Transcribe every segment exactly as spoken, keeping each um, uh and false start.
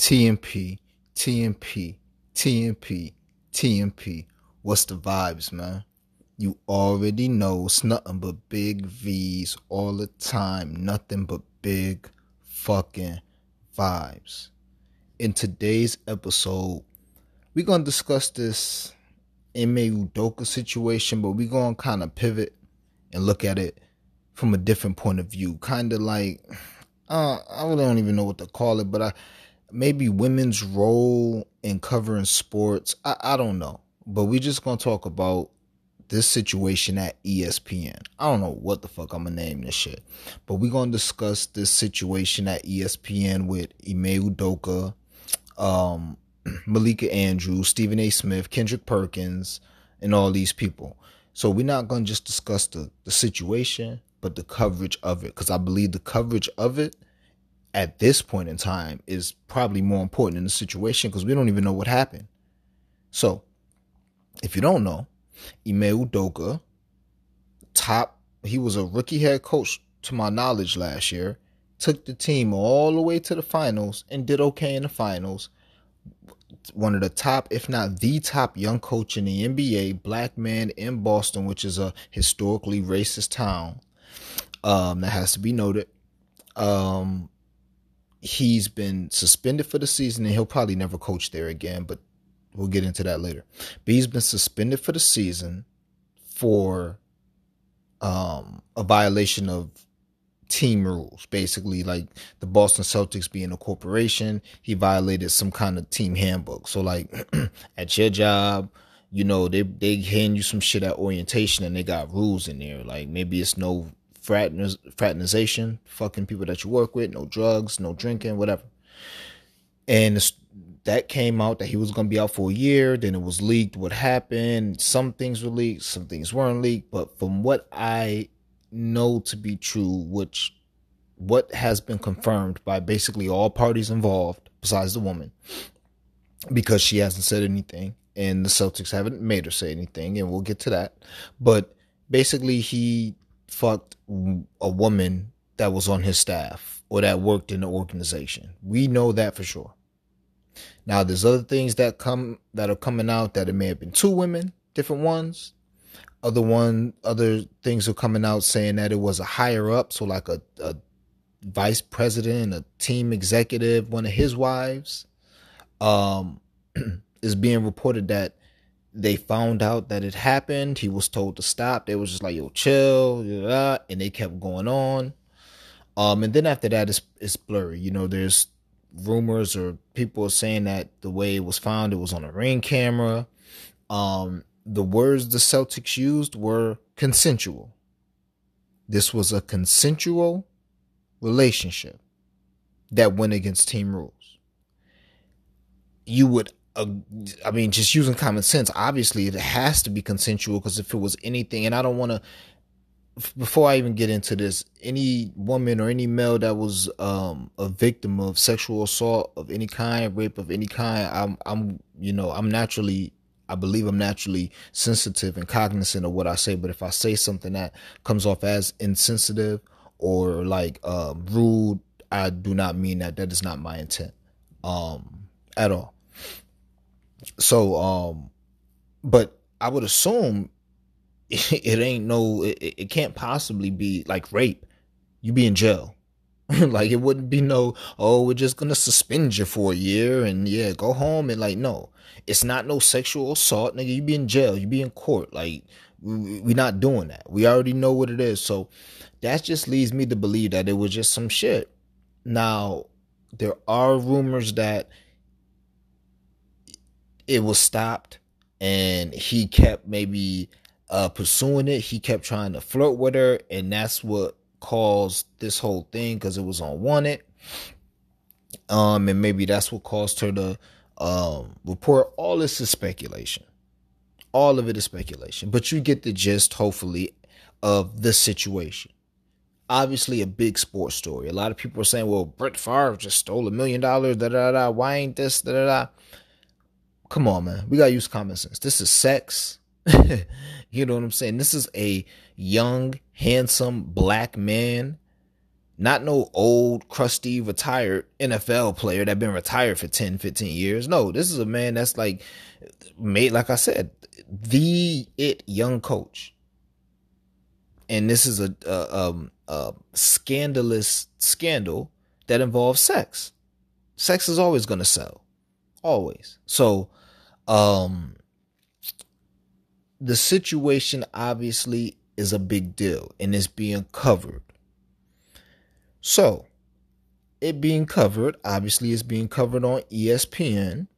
T M P, T M P, T M P, T M P. What's the vibes, man? You already know it's nothing but big V's all the time. Nothing but big fucking vibes. In today's episode, we're going to discuss this Ime Udoka situation, but we're going to kind of pivot and look at it from a different point of view. Kind of like, uh, I really don't even know what to call it, but I... maybe women's role in covering sports. I, I don't know. But we're just going to talk about this situation at E S P N. I don't know what the fuck I'm going to name this shit. But we're going to discuss this situation at E S P N with Ime Udoka, um, Malika Andrews, Stephen A. Smith, Kendrick Perkins, and all these people. So we're not going to just discuss the, the situation, but the coverage of it. Because I believe the coverage of it at this point in time is probably more important in the situation because we don't even know what happened. So, if you don't know, Ime Udoka, top, he was a rookie head coach to my knowledge last year, took the team all the way to the finals and did okay in the finals. One of the top, if not the top young coach in the N B A, black man in Boston, which is a historically racist town. Um, that has to be noted. Um, He's been suspended for the season, and he'll probably never coach there again, but we'll get into that later. But he's been suspended for the season for um, a violation of team rules, basically, like the Boston Celtics being a corporation. He violated some kind of team handbook. So, like, at your job, you know, they, they hand you some shit at orientation, and they got rules in there. Like, maybe it's no fraternization, fucking people that you work with, no drugs, no drinking, whatever. And that came out that he was going to be out for a year. Then it was leaked what happened. Some things were leaked, some things weren't leaked. But from what I know to be true, which what has been confirmed by basically all parties involved, besides the woman, because she hasn't said anything and the Celtics haven't made her say anything, and we'll get to that. But basically he fucked a woman that was on his staff or that worked in the organization. We know that for sure. Now, there's other things that come that are coming out that it may have been two women, different ones. Other one, other things are coming out saying that it was a higher up, so like a, a vice president, a team executive, one of his wives. Um, is being reported that they found out that it happened. He was told to stop. They was just like, yo, chill. Blah, and they kept going on. Um, and then after that, it's, it's blurry. You know, there's rumors or people are saying that the way it was found, it was on a ring camera. Um, the words the Celtics used were consensual. This was a consensual relationship that went against team rules. You would Uh, I mean, just using common sense, obviously it has to be consensual, because if it was anything, and I don't want to, f- before I even get into this, any woman or any male that was um, a victim of sexual assault of any kind, rape of any kind, I'm, I'm, you know, I'm naturally, I believe I'm naturally sensitive and cognizant of what I say. But if I say something that comes off as insensitive or like uh, rude, I do not mean that. That is not my intent um, at all. So, um, but I would assume it, it ain't no, it, it can't possibly be like rape. You be in jail. Like, it wouldn't be no, oh, we're just going to suspend you for a year and yeah, go home. And like, no, it's not no sexual assault. Nigga, you be in jail. You be in court. Like, we, we're not doing that. We already know what it is. So that just leads me to believe that it was just some shit. Now, there are rumors that it was stopped and he kept maybe uh, pursuing it. He kept trying to flirt with her, and that's what caused this whole thing, because it was unwanted. Um, and maybe that's what caused her to um, report. All this is speculation. All of it is speculation. But you get the gist, hopefully, of the situation. Obviously, a big sports story. A lot of people are saying, well, Brett Favre just stole a million dollars. Da da da. Why ain't this? Da da da. Come on, man. We got to use common sense. This is sex. You know what I'm saying? This is a young, handsome black man Not no old, crusty, retired N F L player that been retired for ten, fifteen years. No, this is a man that's like made, like I said, the it young coach. And this is a, a, um, a scandalous scandal that involves sex. Sex is always going to sell. Always. So um, the situation obviously is a big deal and it's being covered. So it being covered, obviously it's being covered on E S P N.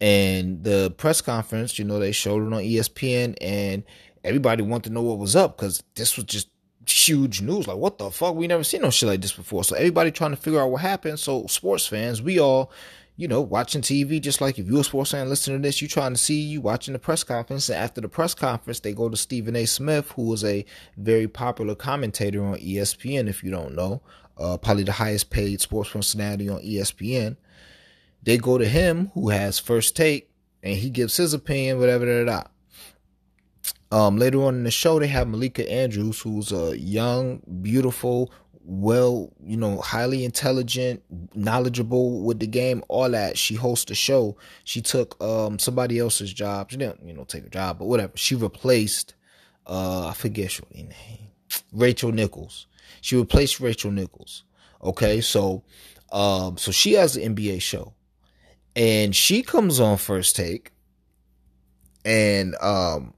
And the press conference, you know, they showed it on E S P N and everybody wanted to know what was up because this was just huge news. Like, what the fuck? We never seen no shit like this before. So everybody trying to figure out what happened. So sports fans, we all, you know, watching T V, just like if you're a sports fan listening to this, you trying to see, you watching the press conference. And after the press conference, they go to Stephen A. Smith, who is a very popular commentator on E S P N, if you don't know. Uh, probably the highest paid sports personality on E S P N. They go to him, who has First Take, and he gives his opinion, whatever, da, da, da. Um, later on in the show, they have Malika Andrews, who's a young, beautiful, well, you know, highly intelligent, knowledgeable with the game, all that. She hosts the show. She took um, somebody else's job. She didn't, you know, take a job, but whatever. She replaced, uh, I forget her name, Rachel Nichols. She replaced Rachel Nichols. Okay, so, um, so she has the N B A show. And she comes on First Take, and um,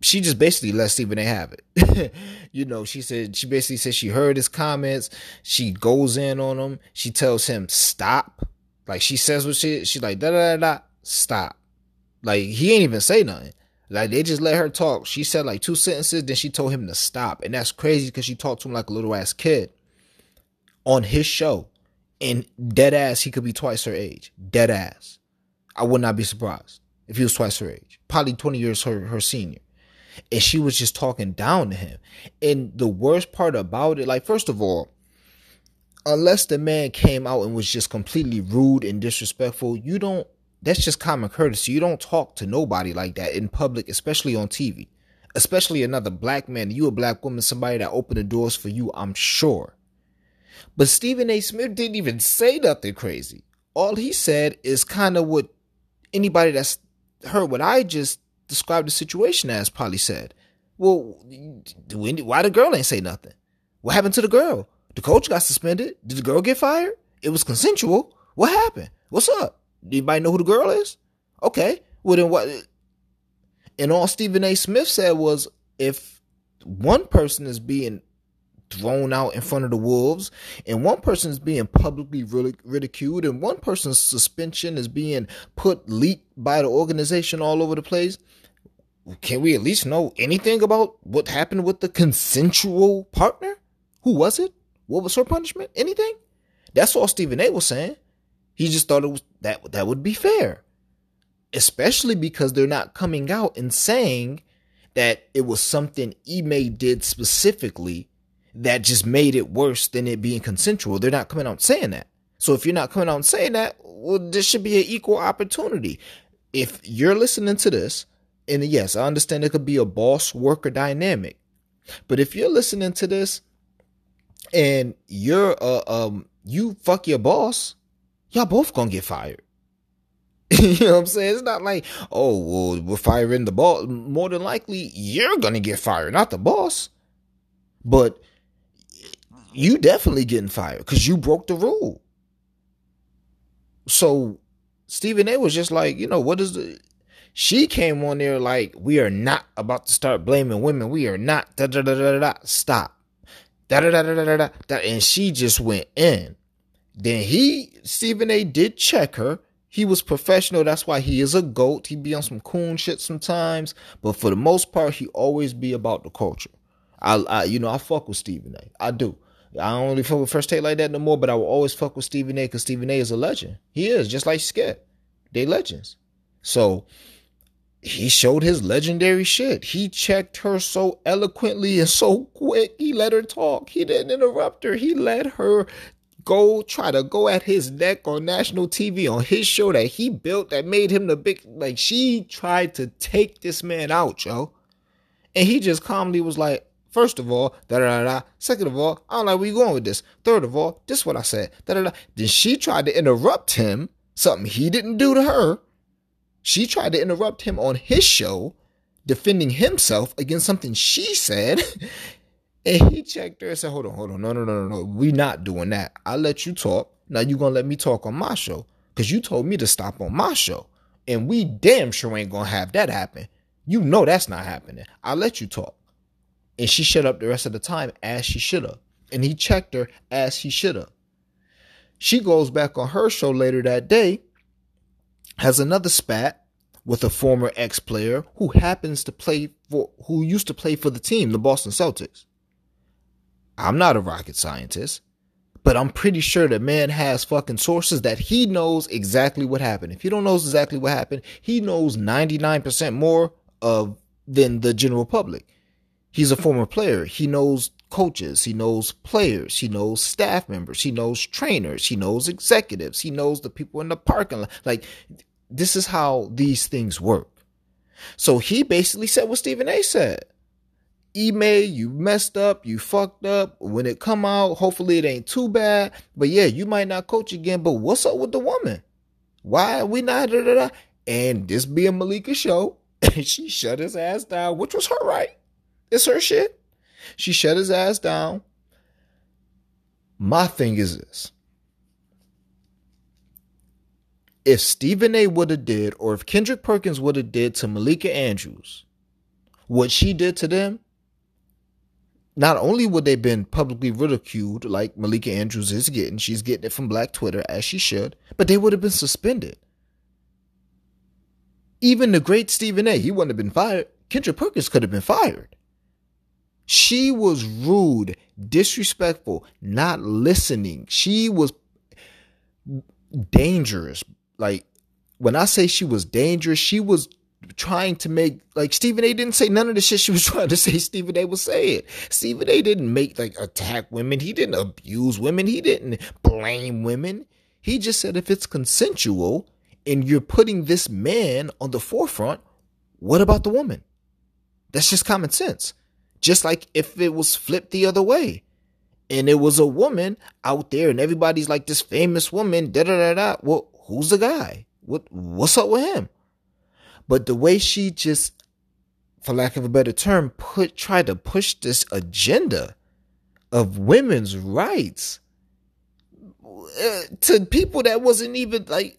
she just basically let Stephen A. have it. You know, she said she basically said she heard his comments. She goes in on him. She tells him stop. Like she says what she she's like da da da da stop. Like he ain't even say nothing. Like they just let her talk. She said like two sentences, then she told him to stop, and that's crazy because she talked to him like a little ass kid on his show. And dead ass, he could be twice her age. Dead ass. I would not be surprised if he was twice her age. Probably twenty years her, her senior. And she was just talking down to him. And the worst part about it, like, first of all, unless the man came out and was just completely rude and disrespectful, you don't, that's just common courtesy. You don't talk to nobody like that in public, especially on T V. Especially another black man. You a black woman, somebody that opened the doors for you, I'm sure. But Stephen A. Smith didn't even say nothing crazy. All he said is kind of what anybody that's heard what I just described the situation as probably said. Well, why the girl ain't say nothing? What happened to the girl? The coach got suspended. Did the girl get fired? It was consensual. What happened? What's up? Anybody know who the girl is? Okay. Well, then what? And all Stephen A. Smith said was, if one person is being thrown out in front of the wolves, and one person is being publicly ridiculed, and one person's suspension is being put leaked by the organization all over the place. Can we at least know anything about what happened with the consensual partner? Who was it? What was her punishment? Anything? That's all Stephen A. was saying. He just thought it was that that would be fair, especially because they're not coming out and saying that it was something Ime did specifically that just made it worse than it being consensual. They're not coming out saying that. So if you're not coming out and saying that, well, this should be an equal opportunity. If you're listening to this, and yes, I understand it could be a boss-worker dynamic, but if you're listening to this and you're uh, um you fuck your boss, y'all both gonna get fired. You know what I'm saying? It's not like, oh, well, we're firing the boss. More than likely, you're gonna get fired, not the boss. But you definitely getting fired because you broke the rule. So Stephen A. was just like, you know, what is the... She came on there like, we are not about to start blaming women. We are not... Da, da, da, da, da, stop. Da, da, da, da, da, da, da, and she just went in. Then he, Stephen A. did check her. He was professional. That's why he is a GOAT. He be on some coon shit sometimes. But for the most part, he always be about the culture. I, I you know, I fuck with Stephen A. I do. I don't really fuck with First Take like that no more, but I will always fuck with Stephen A. because Stephen A. is a legend. He is, just like Skip. They legends. So he showed his legendary shit. He checked her so eloquently and so quick. He let her talk. He didn't interrupt her. He let her go try to go at his neck on national T V on his show that he built that made him the big... Like, she tried to take this man out, yo. And he just calmly was like, First of all, da-da-da-da. Second of all, I don't like where you going with this. Third of all, this is what I said. Da-da-da. Then she tried to interrupt him, something he didn't do to her. She tried to interrupt him on his show, defending himself against something she said. And he checked her and said, hold on, hold on. No, no, no, no, no. We're not doing that. I let you talk. Now you're going to let me talk on my show because you told me to stop on my show. And we damn sure ain't going to have that happen. You know that's not happening. I let you talk. And she shut up the rest of the time as she should have. And he checked her as he should have. She goes back on her show later that day, has another spat with a former ex-player who happens to play for, who used to play for the team, the Boston Celtics. I'm not a rocket scientist, but I'm pretty sure the man has fucking sources that he knows exactly what happened. If he don't know exactly what happened, he knows ninety-nine percent more of than the general public. He's a former player. He knows coaches. He knows players. He knows staff members. He knows trainers. He knows executives. He knows the people in the parking lot. Like, this is how these things work. So he basically said what Stephen A. said. Ime, you messed up. You fucked up. When it come out, hopefully it ain't too bad. But yeah, you might not coach again. But what's up with the woman? Why are we not? Da, da, da? And this being Malika's show, and she shut his ass down, which was her right. It's her shit. She shut his ass down. My thing is this. If Stephen A. would have did, or if Kendrick Perkins would have did to Malika Andrews, what she did to them, not only would they been publicly ridiculed like Malika Andrews is getting, she's getting it from Black Twitter as she should, but they would have been suspended. Even the great Stephen A., he wouldn't have been fired. Kendrick Perkins could have been fired. She was rude, disrespectful, not listening. She was dangerous. Like, when I say she was dangerous, she was trying to make, like, Stephen A. didn't say none of the shit she was trying to say Stephen A. was saying. Stephen A. didn't make, like, attack women. He didn't abuse women. He didn't blame women. He just said if it's consensual and you're putting this man on the forefront, what about the woman? That's just common sense. Just like if it was flipped the other way and it was a woman out there and everybody's like this famous woman, da da da da. Well, who's the guy? What What's up with him? But the way she just, for lack of a better term, put tried to push this agenda of women's rights to people that wasn't even like,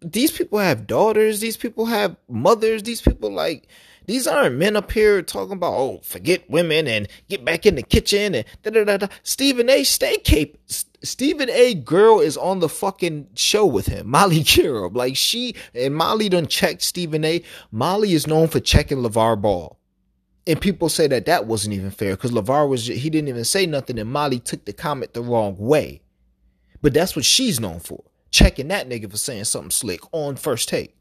these people have daughters. These people have mothers. These people like... These aren't men up here talking about, oh, forget women and get back in the kitchen and da-da-da-da. Stephen A. Stay cape. Stephen A. girl is on the fucking show with him. Molly Qerim. Like, she and Molly done checked Stephen A. Molly is known for checking LeVar Ball. And people say that that wasn't even fair because LeVar was, he didn't even say nothing and Molly took the comment the wrong way. But that's what she's known for. Checking that nigga for saying something slick on first take.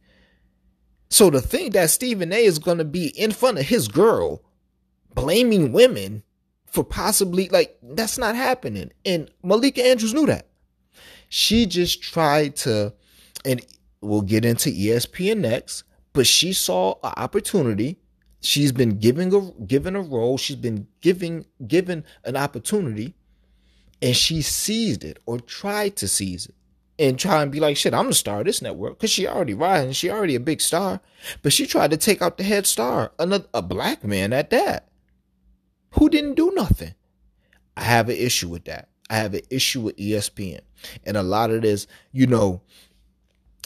So to think that Stephen A. is going to be in front of his girl blaming women for possibly, like, that's not happening. And Malika Andrews knew that. She just tried to, and we'll get into E S P N next, but she saw an opportunity. She's been given a, given a role. She's been giving, given an opportunity, and she seized it or tried to seize it. And try and be like, shit, I'm the star of this network. Because she already rising. She already a big star. But she tried to take out the head star. Another, a black man at that. Who didn't do nothing. I have an issue with that. I have an issue with E S P N. And a lot of this, you know,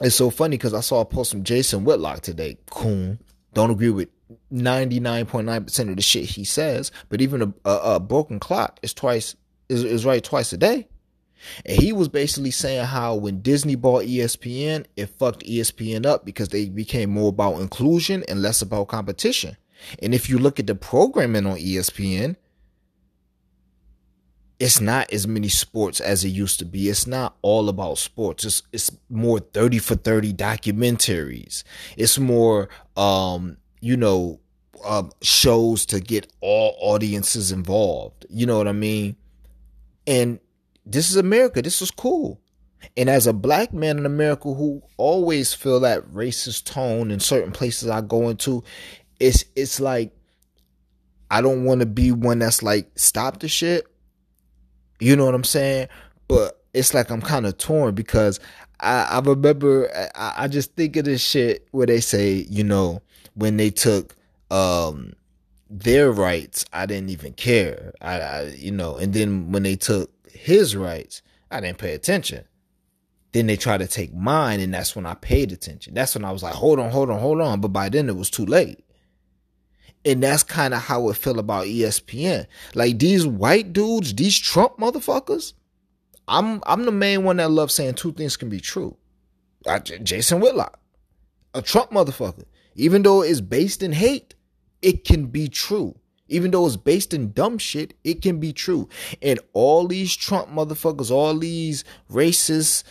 it's so funny because I saw a post from Jason Whitlock today. Coon. Don't agree with ninety-nine point nine percent of the shit he says. But even a, a, a broken clock is twice is, is right twice a day. And he was basically saying how when Disney bought E S P N, it fucked E S P N up because they became more about inclusion and less about competition. And if you look at the programming on E S P N, it's not as many sports as it used to be. It's not all about sports. It's, it's more thirty for thirty documentaries. It's more, um, you know, uh, shows to get all audiences involved. You know what I mean? And this is America. This is cool. And as a black man in America who always feel that racist tone in certain places I go into, it's it's like I don't want to be one that's like, stop the shit. You know what I'm saying? But it's like I'm kind of torn because I, I remember, I, I just think of this shit where they say, you know, when they took um, their rights, I didn't even care. I, I, you know, and then when they took his rights, I didn't pay attention. Then they tried to take mine, and that's when I paid attention. That's when I was like, hold on, hold on, hold on. But by then it was too late. And that's kind of how it felt about E S P N. Like these white dudes, these Trump motherfuckers. I'm I'm the main one that loves saying two things can be true. I, J- Jason Whitlock, a Trump motherfucker. Even though it's based in hate, it can be true. Even though it's based in dumb shit, it can be true. And all these Trump motherfuckers, all these racist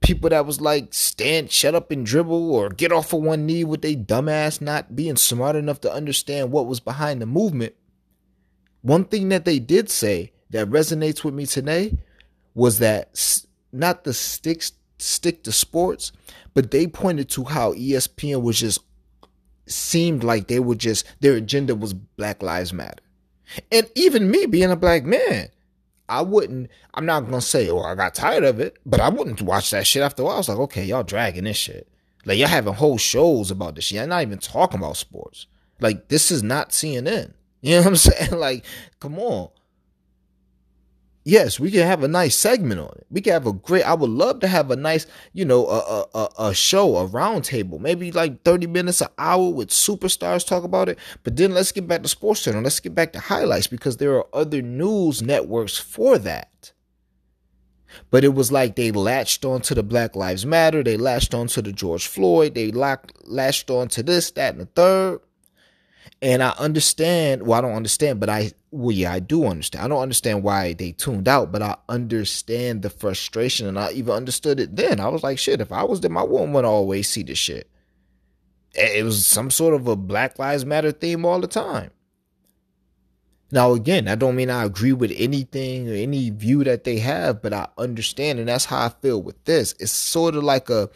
people that was like, stand, shut up and dribble or get off of one knee with they dumbass not being smart enough to understand what was behind the movement. One thing that they did say that resonates with me today was that not the sticks stick to sports, but they pointed to how E S P N was just seemed like they were just, their agenda was Black Lives Matter. And even me being a black man, I wouldn't, I'm not going to say, oh, I got tired of it, but I wouldn't watch that shit after a while. I was like, okay, y'all dragging this shit. Like, y'all having whole shows about this shit. Y'all not even talking about sports. Like, this is not C N N. You know what I'm saying? Like, come on. Yes, we can have a nice segment on it. We can have a great, I would love to have a nice, you know, a a a show, a round table, maybe like thirty minutes, an hour with superstars talk about it. But then let's get back to Sports Channel. Let's get back to highlights because there are other news networks for that. But it was like they latched onto the Black Lives Matter. They latched onto the George Floyd. They latched onto this, that, and the third. And I understand, well, I don't understand, but I, well, yeah, I do understand. I don't understand why they tuned out, but I understand the frustration, and I even understood it then. I was like, shit, if I was there, my woman would always see this shit. It was some sort of a Black Lives Matter theme all the time. Now, again, I don't mean I agree with anything or any view that they have, but I understand, and that's how I feel with this. It's sort of like a,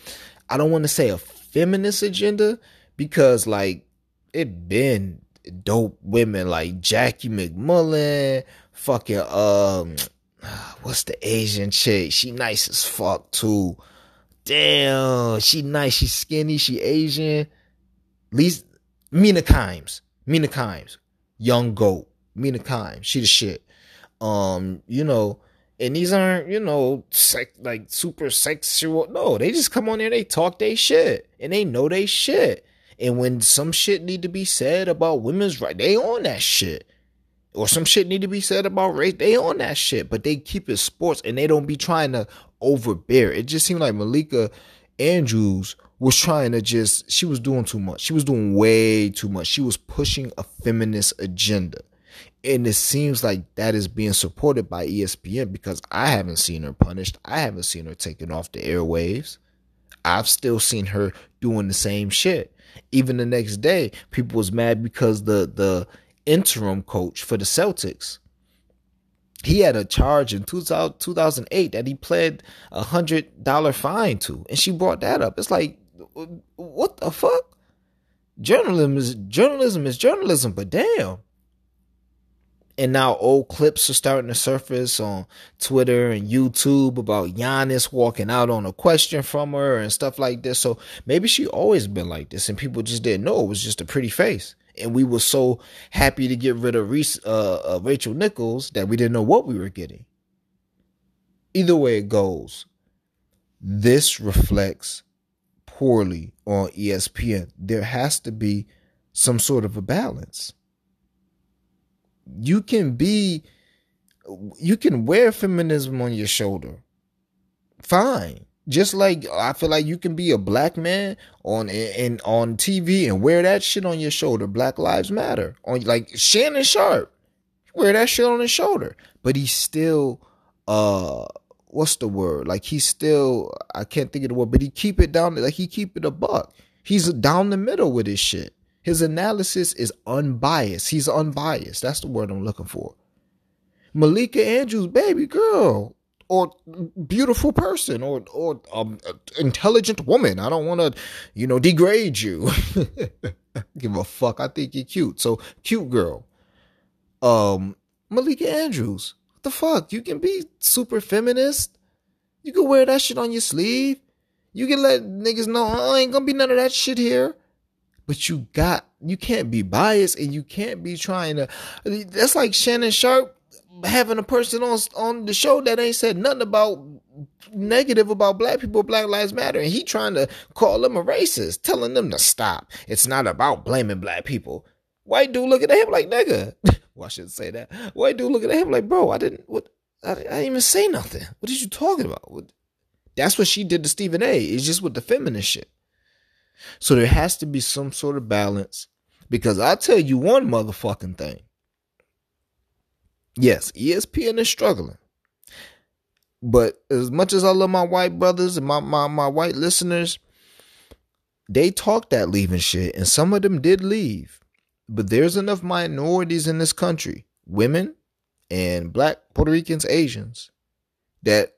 I don't want to say a feminist agenda, because, like, it been dope women like Jackie McMullen, fucking, um, what's the Asian chick? She nice as fuck, too. Damn, she nice, she skinny, she Asian. Least Mina Kimes. Mina Kimes. Young goat. Mina Kimes. She the shit. Um, you know, and these aren't, you know, sex, like super sexual. No, they just come on there, they talk they shit. And they know they shit. And when some shit need to be said about women's rights, they on that shit. Or some shit need to be said about race, they on that shit. But they keep it sports and they don't be trying to overbear. It just seemed like Malika Andrews was trying to just, she was doing too much. She was doing way too much. She was pushing a feminist agenda. And it seems like that is being supported by E S P N because I haven't seen her punished. I haven't seen her taken off the airwaves. I've still seen her doing the same shit. Even the next day, people was mad because the, the interim coach for the Celtics, he had a charge in two thousand eight that he pled a one hundred dollars fine to. And she brought that up. It's like, what the fuck? Journalism is journalism is journalism, but damn. And now old clips are starting to surface on Twitter and YouTube about Giannis walking out on a question from her and stuff like this. So maybe she always been like this and people just didn't know it was just a pretty face. And we were so happy to get rid of uh, uh, Rachel Nichols that we didn't know what we were getting. Either way it goes, this reflects poorly on E S P N. There has to be some sort of a balance. You can be, you can wear feminism on your shoulder. Fine. Just like I feel like you can be a black man on and on T V and wear that shit on your shoulder. Black Lives Matter. On like Shannon Sharpe, wear that shit on his shoulder. But he's still, uh, what's the word? Like he's still, I can't think of the word. But he keep it down. Like he keep it a buck. He's down the middle with his shit. His analysis is unbiased. He's unbiased. That's the word I'm looking for. Malika Andrews, baby girl, or beautiful person, or or um, intelligent woman. I don't want to, you know, degrade you. Give a fuck. I think you're cute. So cute girl. um, Malika Andrews. What the fuck? You can be super feminist. You can wear that shit on your sleeve. You can let niggas know, oh, I ain't gonna be none of that shit here. But you got, you can't be biased, and you can't be trying to. That's like Shannon Sharpe having a person on on the show that ain't said nothing about negative about black people, Black Lives Matter, and he trying to call them a racist, telling them to stop. It's not about blaming black people. White dude looking at him like, nigga. Well, I shouldn't say that. White dude looking at him like, bro, I didn't. What? I, I didn't even say nothing. What are you talking about? What? That's what she did to Stephen A. It's just with the feminist shit. So there has to be some sort of balance, because I'll tell you one motherfucking thing. Yes, E S P N is struggling. But as much as I love my white brothers and my, my, my white listeners, they talk that leaving shit, and some of them did leave. But there's enough minorities in this country, women and black, Puerto Ricans, Asians, that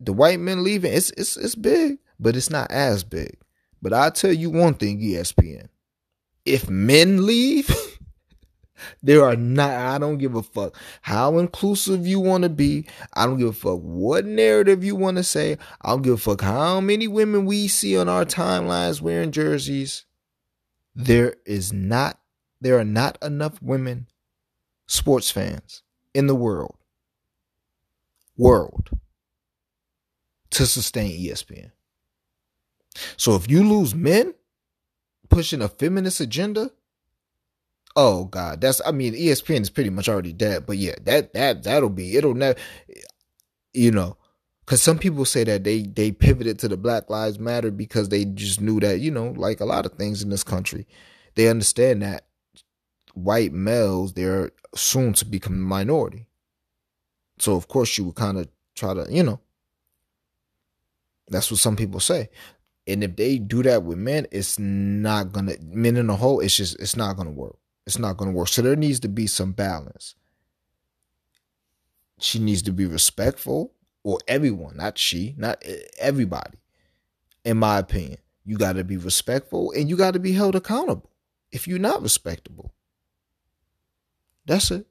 the white men leaving, it's it's it's big, but it's not as big. But I'll tell you one thing, E S P N. If men leave, there are not, I don't give a fuck how inclusive you want to be. I don't give a fuck what narrative you want to say. I don't give a fuck how many women we see on our timelines wearing jerseys. There is not, there are not enough women sports fans in the world, world to sustain E S P N. So if you lose men pushing a feminist agenda, oh God, that's, I mean, E S P N is pretty much already dead, but yeah, that, that, that'll be, it'll never, you know, cause some people say that they, they pivoted to the Black Lives Matter because they just knew that, you know, like a lot of things in this country, they understand that white males, they're soon to become a minority. So of course you would kind of try to, you know, that's what some people say. And if they do that with men, it's not going to, men in a whole, it's just, it's not going to work. It's not going to work. So there needs to be some balance. She needs to be respectful, or everyone, not she, not everybody. In my opinion, you got to be respectful, and you got to be held accountable if you're not respectable. That's it.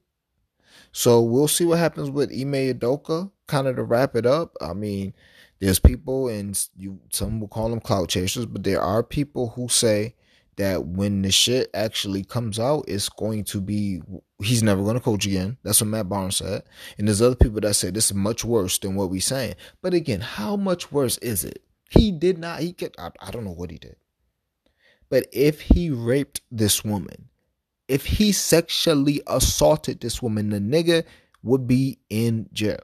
So we'll see what happens with Ime Udoka. Kind of to wrap it up, I mean, there's people, and you, some will call them clout chasers, but there are people who say that when the shit actually comes out, it's going to be, he's never going to coach again. That's what Matt Barnes said. And there's other people that say this is much worse than what we're saying. But again, how much worse is it? He did not, he could, I, I don't know what he did. But if he raped this woman, if he sexually assaulted this woman, the nigga would be in jail.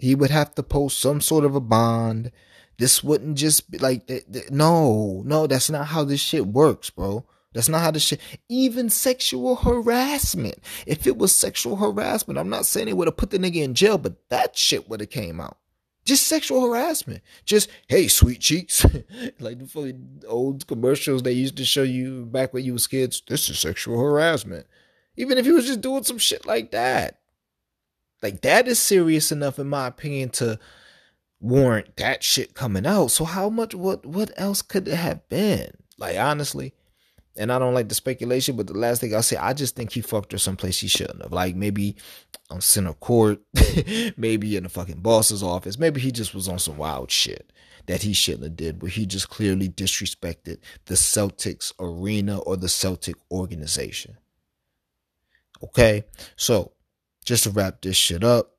He would have to post some sort of a bond. This wouldn't just be like, th- th- no, no, that's not how this shit works, bro. That's not how this shit, even sexual harassment. If it was sexual harassment, I'm not saying it would have put the nigga in jail, but that shit would have came out. Just sexual harassment. Just, hey, sweet cheeks. Like the fucking old commercials they used to show you back when you was kids. This is sexual harassment. Even if he was just doing some shit like that. Like, that is serious enough, in my opinion, to warrant that shit coming out. So how much, what what else could it have been? Like, honestly, and I don't like the speculation, but the last thing I'll say, I just think he fucked her someplace he shouldn't have. Like, maybe on center court, maybe in the fucking boss's office. Maybe he just was on some wild shit that he shouldn't have did, where he just clearly disrespected the Celtics arena or the Celtic organization. Okay, so just to wrap this shit up,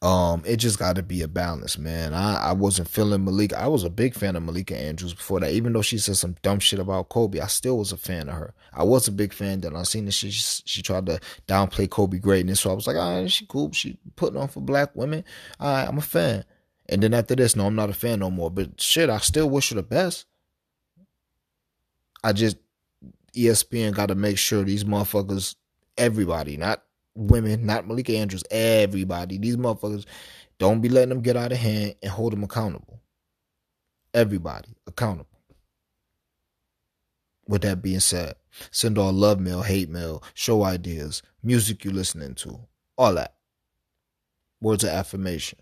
um, it just got to be a balance, man. I, I wasn't feeling Malika. I was a big fan of Malika Andrews before that. Even though she said some dumb shit about Kobe, I still was a fan of her. I was a big fan. Then I seen that she she tried to downplay Kobe greatness, so I was like, all right, she cool. She putting on for black women. All right, I'm a fan. And then after this, no, I'm not a fan no more. But shit, I still wish her the best. I just, E S P N got to make sure these motherfuckers, everybody, not women, not Malika Andrews, everybody, these motherfuckers, don't be letting them get out of hand, and hold them accountable. Everybody accountable. With that being said, send all love mail, hate mail, show ideas, music you're listening to, all that. Words of affirmation.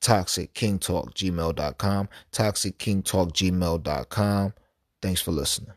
toxic king talk gmail dot com. toxic king talk gmail dot com. Thanks for listening.